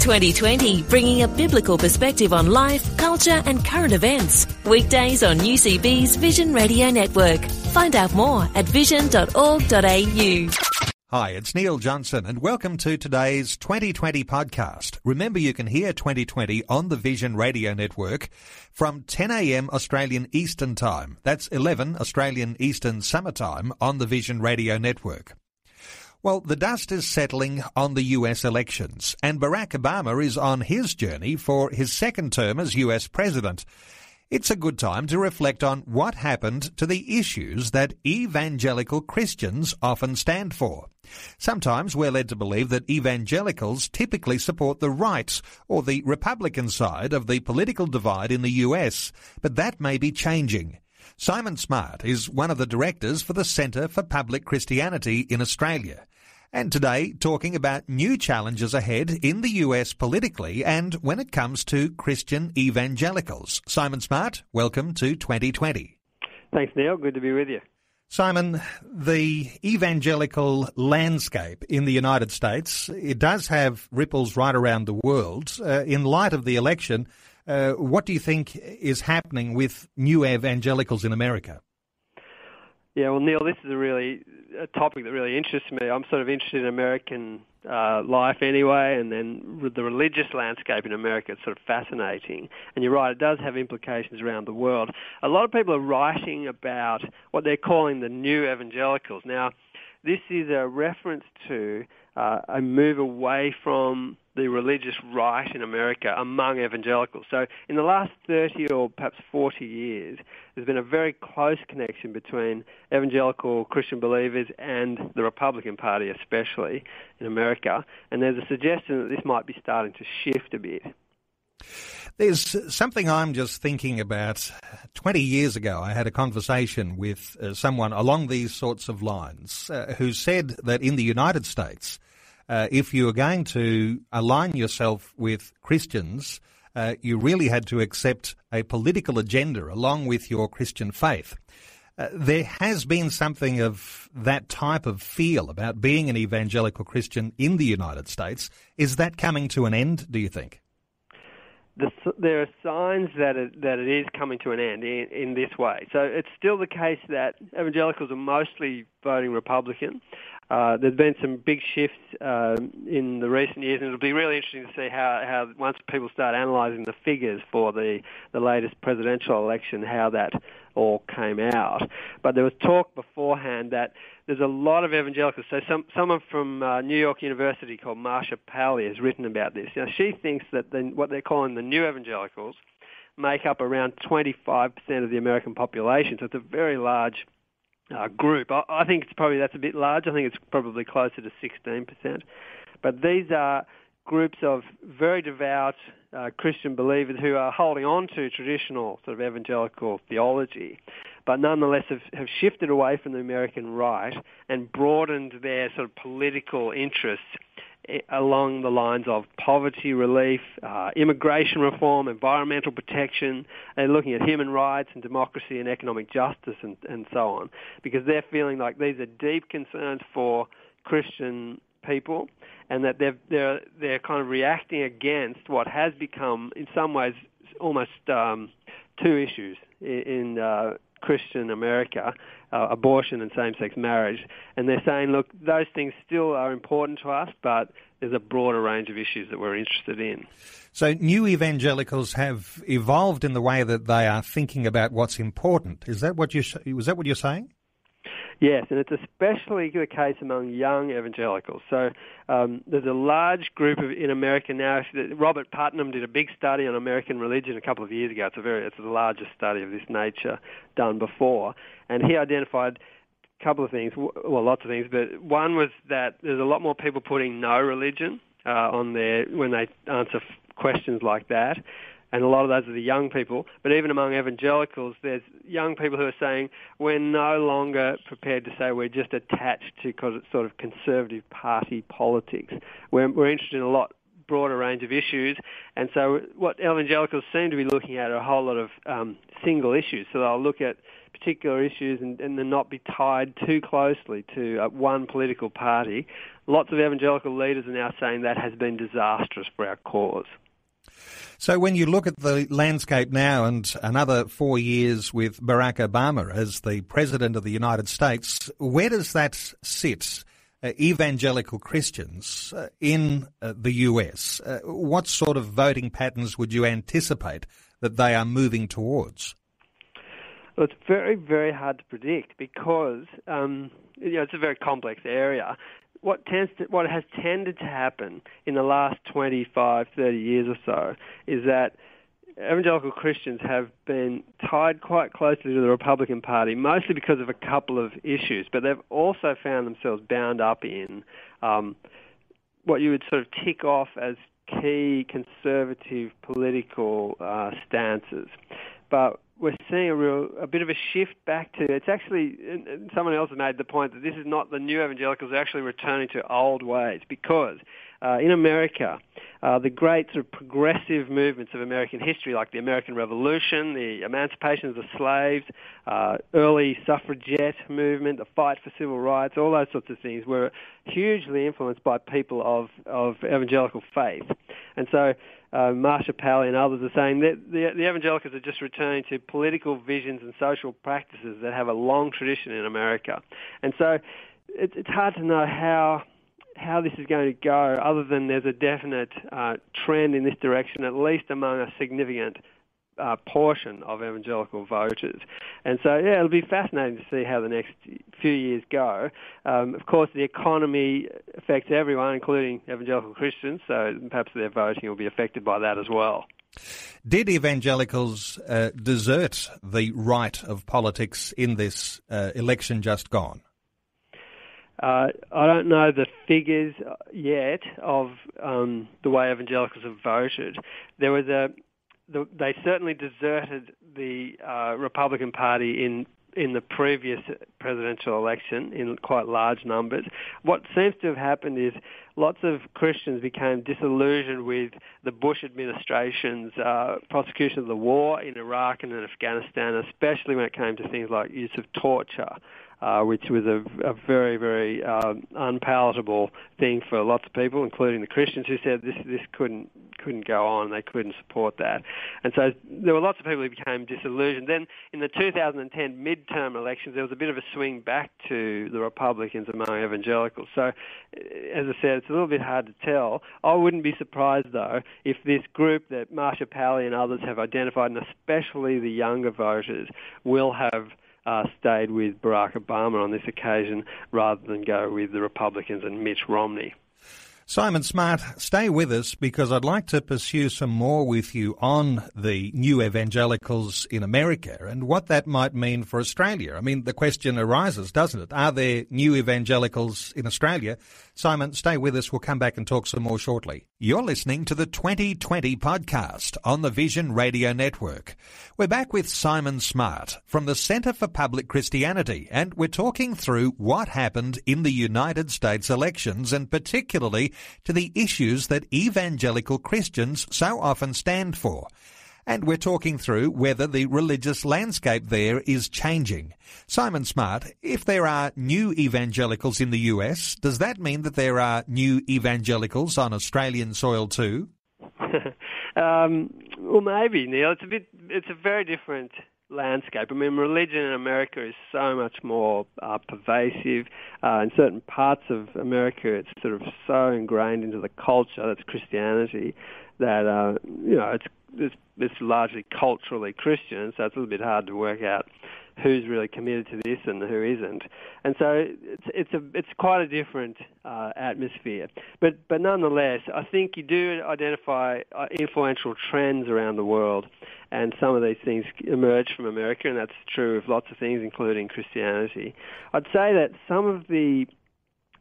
2020, bringing a biblical perspective on life, culture and current events. Weekdays on UCB's Vision Radio Network. Find out more at vision.org.au. Hi, it's Neil Johnson and welcome to today's 2020 podcast. Remember, you can hear 2020 on the Vision Radio Network from 10 a.m. Australian Eastern Time. That's 11 Australian Eastern Summertime on the Vision Radio Network. Well, the dust is settling on the US elections, and Barack Obama is on his journey for his second term as US president. It's a good time to reflect on what happened to the issues that evangelical Christians often stand for. Sometimes we're led to believe that evangelicals typically support the right or the Republican side of the political divide in the US, but that may be changing. Simon Smart is one of the directors for the Centre for Public Christianity in Australia, and today talking about new challenges ahead in the US politically and when it comes to Christian evangelicals. Simon Smart, welcome to 2020. Thanks, Neil. Good to be with you. Simon, the evangelical landscape in the United States, it does have ripples right around the world. In light of the election, what do you think is happening with new evangelicals in America? Yeah, well, Neil, this is a topic that really interests me. I'm sort of interested in American life anyway, and then the religious landscape in America is sort of fascinating. And you're right, it does have implications around the world. A lot of people are writing about what they're calling the new evangelicals. Now, this is a reference to a move away from the religious right in America among evangelicals. So in the last 30 or perhaps 40 years, there's been a very close connection between evangelical Christian believers and the Republican Party, especially in America. And there's a suggestion that this might be starting to shift a bit. There's something I'm just thinking about. 20 years ago, I had a conversation with someone along these sorts of lines who said that in the United States, if you were going to align yourself with Christians, you really had to accept a political agenda along with your Christian faith. There has been something of that type of feel about being an evangelical Christian in the United States. Is that coming to an end, do you think? There are signs that it is coming to an end in this way. So it's still the case that evangelicals are mostly voting Republican. There's been some big shifts in the recent years, and it'll be really interesting to see how once people start analysing the figures for the latest presidential election, how that all came out. But there was talk beforehand that there's a lot of evangelicals. So someone from New York University called Marcia Pally has written about this. Now, she thinks that what they're calling the new evangelicals make up around 25% of the American population. So it's a very large group. I think that's a bit large. I think it's probably closer to 16%. But these are groups of very devout Christian believers who are holding on to traditional sort of evangelical theology, but nonetheless have shifted away from the American right and broadened their sort of political interests along the lines of poverty relief, immigration reform, environmental protection, and looking at human rights and democracy and economic justice and so on, because they're feeling like these are deep concerns for Christian people and that they're kind of reacting against what has become, in some ways, almost two issues in Christian America, abortion and same-sex marriage. And they're saying, look, those things still are important to us, but there's a broader range of issues that we're interested in. So new evangelicals have evolved in the way that they are thinking about what's important. Is that what you're saying? Yes, and it's especially the case among young evangelicals. So there's a large group in America now. Robert Putnam did a big study on American religion a couple of years ago. It's the largest study of this nature done before. And he identified a couple of things, well, lots of things, but one was that there's a lot more people putting no religion on there when they answer questions like that. and a lot of those are the young people, but even among evangelicals, there's young people who are saying, we're no longer prepared to say we're just attached to because it's sort of conservative party politics. We're interested in a lot broader range of issues, and so what evangelicals seem to be looking at are a whole lot of single issues. So they'll look at particular issues and then not be tied too closely to one political party. Lots of evangelical leaders are now saying that has been disastrous for our cause. So when you look at the landscape now and another 4 years with Barack Obama as the President of the United States, where does that sit? Evangelical Christians in the US, what sort of voting patterns would you anticipate that they are moving towards? Well, it's very, very hard to predict because it's a very complex area. What has tended to happen in the last 25, 30 years or so is that evangelical Christians have been tied quite closely to the Republican Party, mostly because of a couple of issues, but they've also found themselves bound up in what you would sort of tick off as key conservative political stances. But we're seeing a bit of a shift back to, it's actually, someone else has made the point that this is not the new evangelicals, they're actually returning to old ways, because in America, the great sort of progressive movements of American history, like the American Revolution, the emancipation of the slaves, early suffragette movement, the fight for civil rights, all those sorts of things were hugely influenced by people of evangelical faith. And so Marcia Pally and others are saying that the evangelicals are just returning to political visions and social practices that have a long tradition in America. And so it's hard to know how this is going to go, other than there's a definite trend in this direction, at least among a significant portion of evangelical voters. And so, yeah, it'll be fascinating to see how the next few years go. Of course, the economy affects everyone, including evangelical Christians, so perhaps their voting will be affected by that as well. Did evangelicals desert the right of politics in this election just gone? I don't know the figures yet of the way evangelicals have voted. They certainly deserted the Republican Party in the previous presidential election in quite large numbers. What seems to have happened is lots of Christians became disillusioned with the Bush administration's prosecution of the war in Iraq and in Afghanistan, especially when it came to things like use of torture, which was a very, very unpalatable thing for lots of people, including the Christians, who said this couldn't go on, they couldn't support that. And so there were lots of people who became disillusioned. Then in the 2010 midterm elections, there was a bit of a swing back to the Republicans among evangelicals. So, as I said, it's a little bit hard to tell. I wouldn't be surprised, though, if this group that Marcia Pally and others have identified, and especially the younger voters, will have stayed with Barack Obama on this occasion rather than go with the Republicans and Mitch Romney. Simon Smart, stay with us, because I'd like to pursue some more with you on the new evangelicals in America and what that might mean for Australia. I mean, the question arises, doesn't it? Are there new evangelicals in Australia? Simon, stay with us. We'll come back and talk some more shortly. You're listening to the 2020 podcast on the Vision Radio Network. We're back with Simon Smart from the Centre for Public Christianity, and we're talking through what happened in the United States elections, and particularly to the issues that evangelical Christians so often stand for. And we're talking through whether the religious landscape there is changing. Simon Smart, if there are new evangelicals in the US, does that mean that there are new evangelicals on Australian soil too? Well, maybe, Neil. It's a very different landscape. I mean, religion in America is so much more pervasive. In certain parts of America, it's sort of so ingrained into the culture, that's Christianity, that, it's largely culturally Christian, so it's a little bit hard to work out who's really committed to this and who isn't. And so it's quite a different atmosphere. But nonetheless, I think you do identify influential trends around the world, and some of these things emerge from America, and that's true of lots of things, including Christianity. I'd say that some of the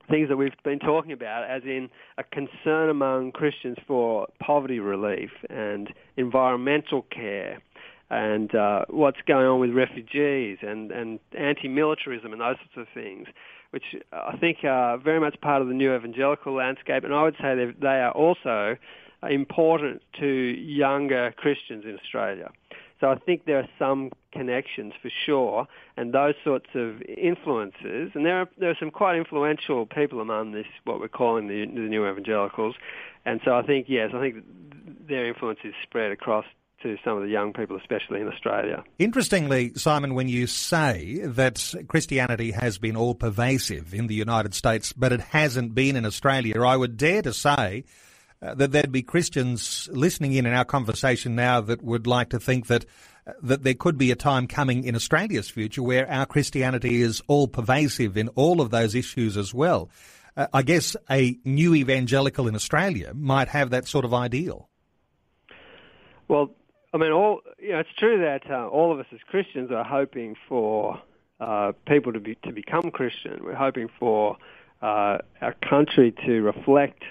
things that we've been talking about, as in a concern among Christians for poverty relief and environmental care and what's going on with refugees and anti-militarism and those sorts of things, which I think are very much part of the new evangelical landscape. And I would say that they are also important to younger Christians in Australia. So I think there are some connections for sure, and those sorts of influences. And there are some quite influential people among this, what we're calling the new evangelicals. And so I think, yes, I think their influence is spread across to some of the young people, especially in Australia. Interestingly, Simon, when you say that Christianity has been all-pervasive in the United States, but it hasn't been in Australia, I would dare to say that there'd be Christians listening in our conversation now that would like to think that there could be a time coming in Australia's future where our Christianity is all-pervasive in all of those issues as well. I guess a new evangelical in Australia might have that sort of ideal. Well, I mean, it's true that all of us as Christians are hoping for people to become Christian. We're hoping for our country to reflect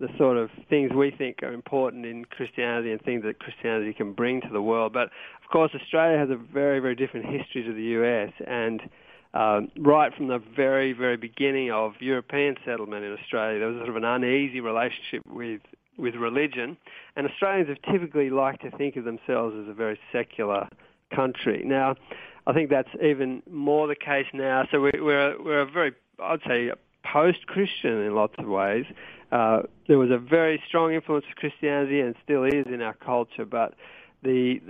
the sort of things we think are important in Christianity and things that Christianity can bring to the world. But, of course, Australia has a very, very different history to the US, and right from the very, very beginning of European settlement in Australia, there was sort of an uneasy relationship with religion, and Australians have typically liked to think of themselves as a very secular country. Now, I think that's even more the case now. So we're a very, I'd say, post-Christian in lots of ways. There was a very strong influence of Christianity, and still is in our culture. But the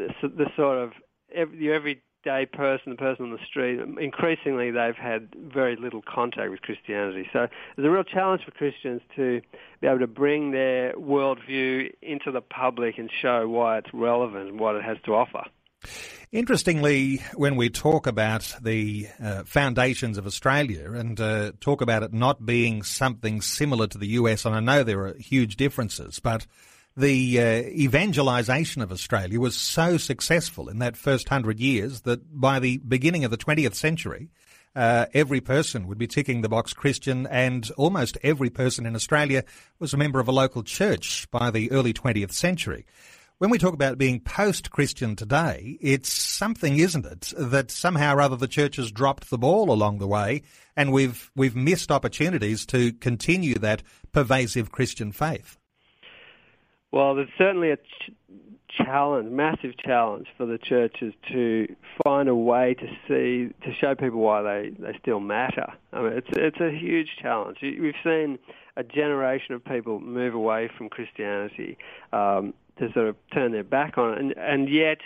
sort of the everyday person, the person on the street, increasingly they've had very little contact with Christianity. So there's a real challenge for Christians to be able to bring their worldview into the public and show why it's relevant and what it has to offer. Interestingly, when we talk about the foundations of Australia and talk about it not being something similar to the US, and I know there are huge differences, but the evangelisation of Australia was so successful in that first 100 years that by the beginning of the 20th century, every person would be ticking the box Christian, and almost every person in Australia was a member of a local church by the early 20th century. When we talk about being post-Christian today, it's something, isn't it, that somehow or other the church has dropped the ball along the way, and we've missed opportunities to continue that pervasive Christian faith. Well, there's certainly a challenge, massive challenge for the churches to find a way to show people why they still matter. I mean, it's a huge challenge. We've seen a generation of people move away from Christianity, to sort of turn their back on it. And yet,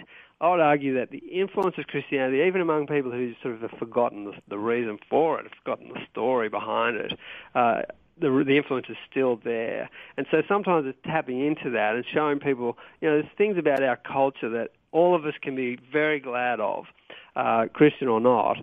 I would argue that the influence of Christianity, even among people who sort of have forgotten the reason for it, have forgotten the story behind it, the influence is still there. And so sometimes it's tapping into that and showing people, you know, there's things about our culture that all of us can be very glad of, Christian or not,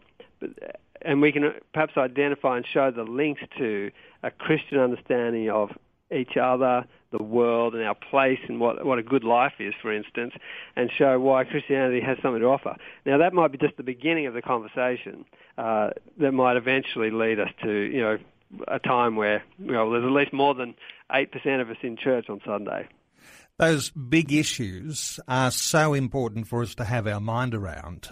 and we can perhaps identify and show the links to a Christian understanding of each other, the world, and our place, and what a good life is, for instance, and show why Christianity has something to offer. Now, that might be just the beginning of the conversation that might eventually lead us to, you know, a time where, you know, there's at least more than 8% of us in church on Sunday. Those big issues are so important for us to have our mind around.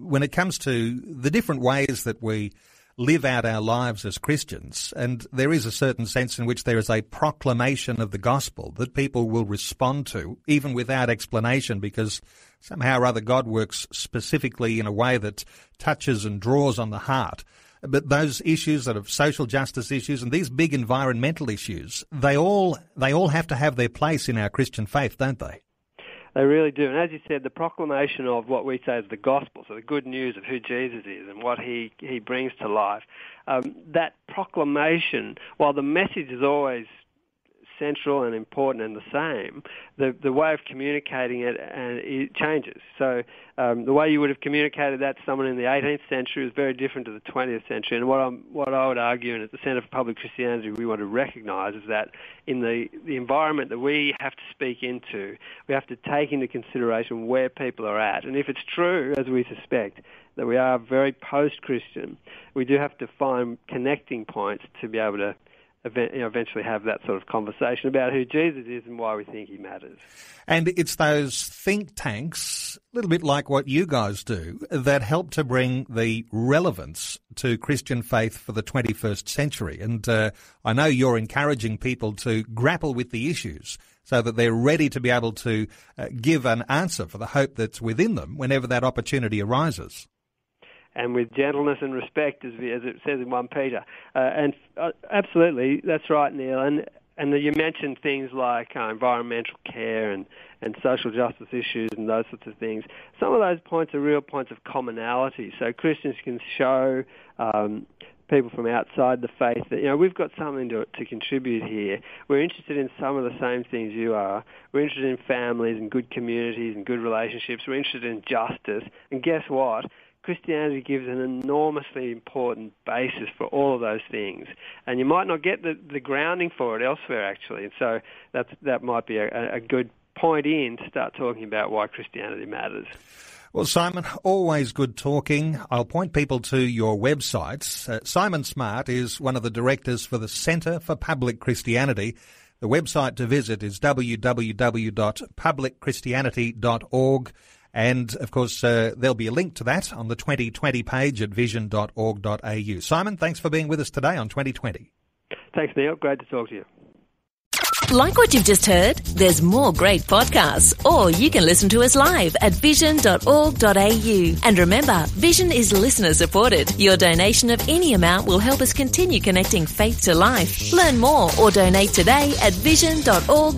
When it comes to the different ways that we live out our lives as Christians, and there is a certain sense in which there is a proclamation of the gospel that people will respond to, even without explanation, because somehow or other God works specifically in a way that touches and draws on the heart. But those issues that are social justice issues and these big environmental issues, they all have to have their place in our Christian faith, don't they? They really do. And as you said, the proclamation of what we say is the gospel, so the good news of who Jesus is and what he brings to life, that proclamation, while the message is always central and important and the same, the way of communicating it, and it changes. So the way you would have communicated that to someone in the 18th century is very different to the 20th century. And what I would argue, and at the Centre for Public Christianity we want to recognise, is that in the environment that we have to speak into, we have to take into consideration where people are at. And if it's true, as we suspect, that we are very post-Christian, we do have to find connecting points to be able to eventually have that sort of conversation about who Jesus is and why we think he matters. And it's those think tanks, a little bit like what you guys do, that help to bring the relevance to Christian faith for the 21st century. And I know you're encouraging people to grapple with the issues so that they're ready to be able to give an answer for the hope that's within them whenever that opportunity arises. And with gentleness and respect, as it says in 1 Peter. Absolutely, that's right, Neil. And you mentioned things like environmental care and social justice issues and those sorts of things. Some of those points are real points of commonality. So Christians can show people from outside the faith that, you know, we've got something to contribute here. We're interested in some of the same things you are. We're interested in families and good communities and good relationships. We're interested in justice. And guess what? Christianity gives an enormously important basis for all of those things. And you might not get the grounding for it elsewhere, actually. And so that might be a good point in to start talking about why Christianity matters. Well, Simon, always good talking. I'll point people to your websites. Simon Smart is one of the directors for the Centre for Public Christianity. The website to visit is www.publicchristianity.org. And, of course, there'll be a link to that on the 2020 page at vision.org.au. Simon, thanks for being with us today on 2020. Thanks, Neil. Great to talk to you. Like what you've just heard, there's more great podcasts, or you can listen to us live at vision.org.au. And remember, Vision is listener supported. Your donation of any amount will help us continue connecting faith to life. Learn more or donate today at vision.org.au.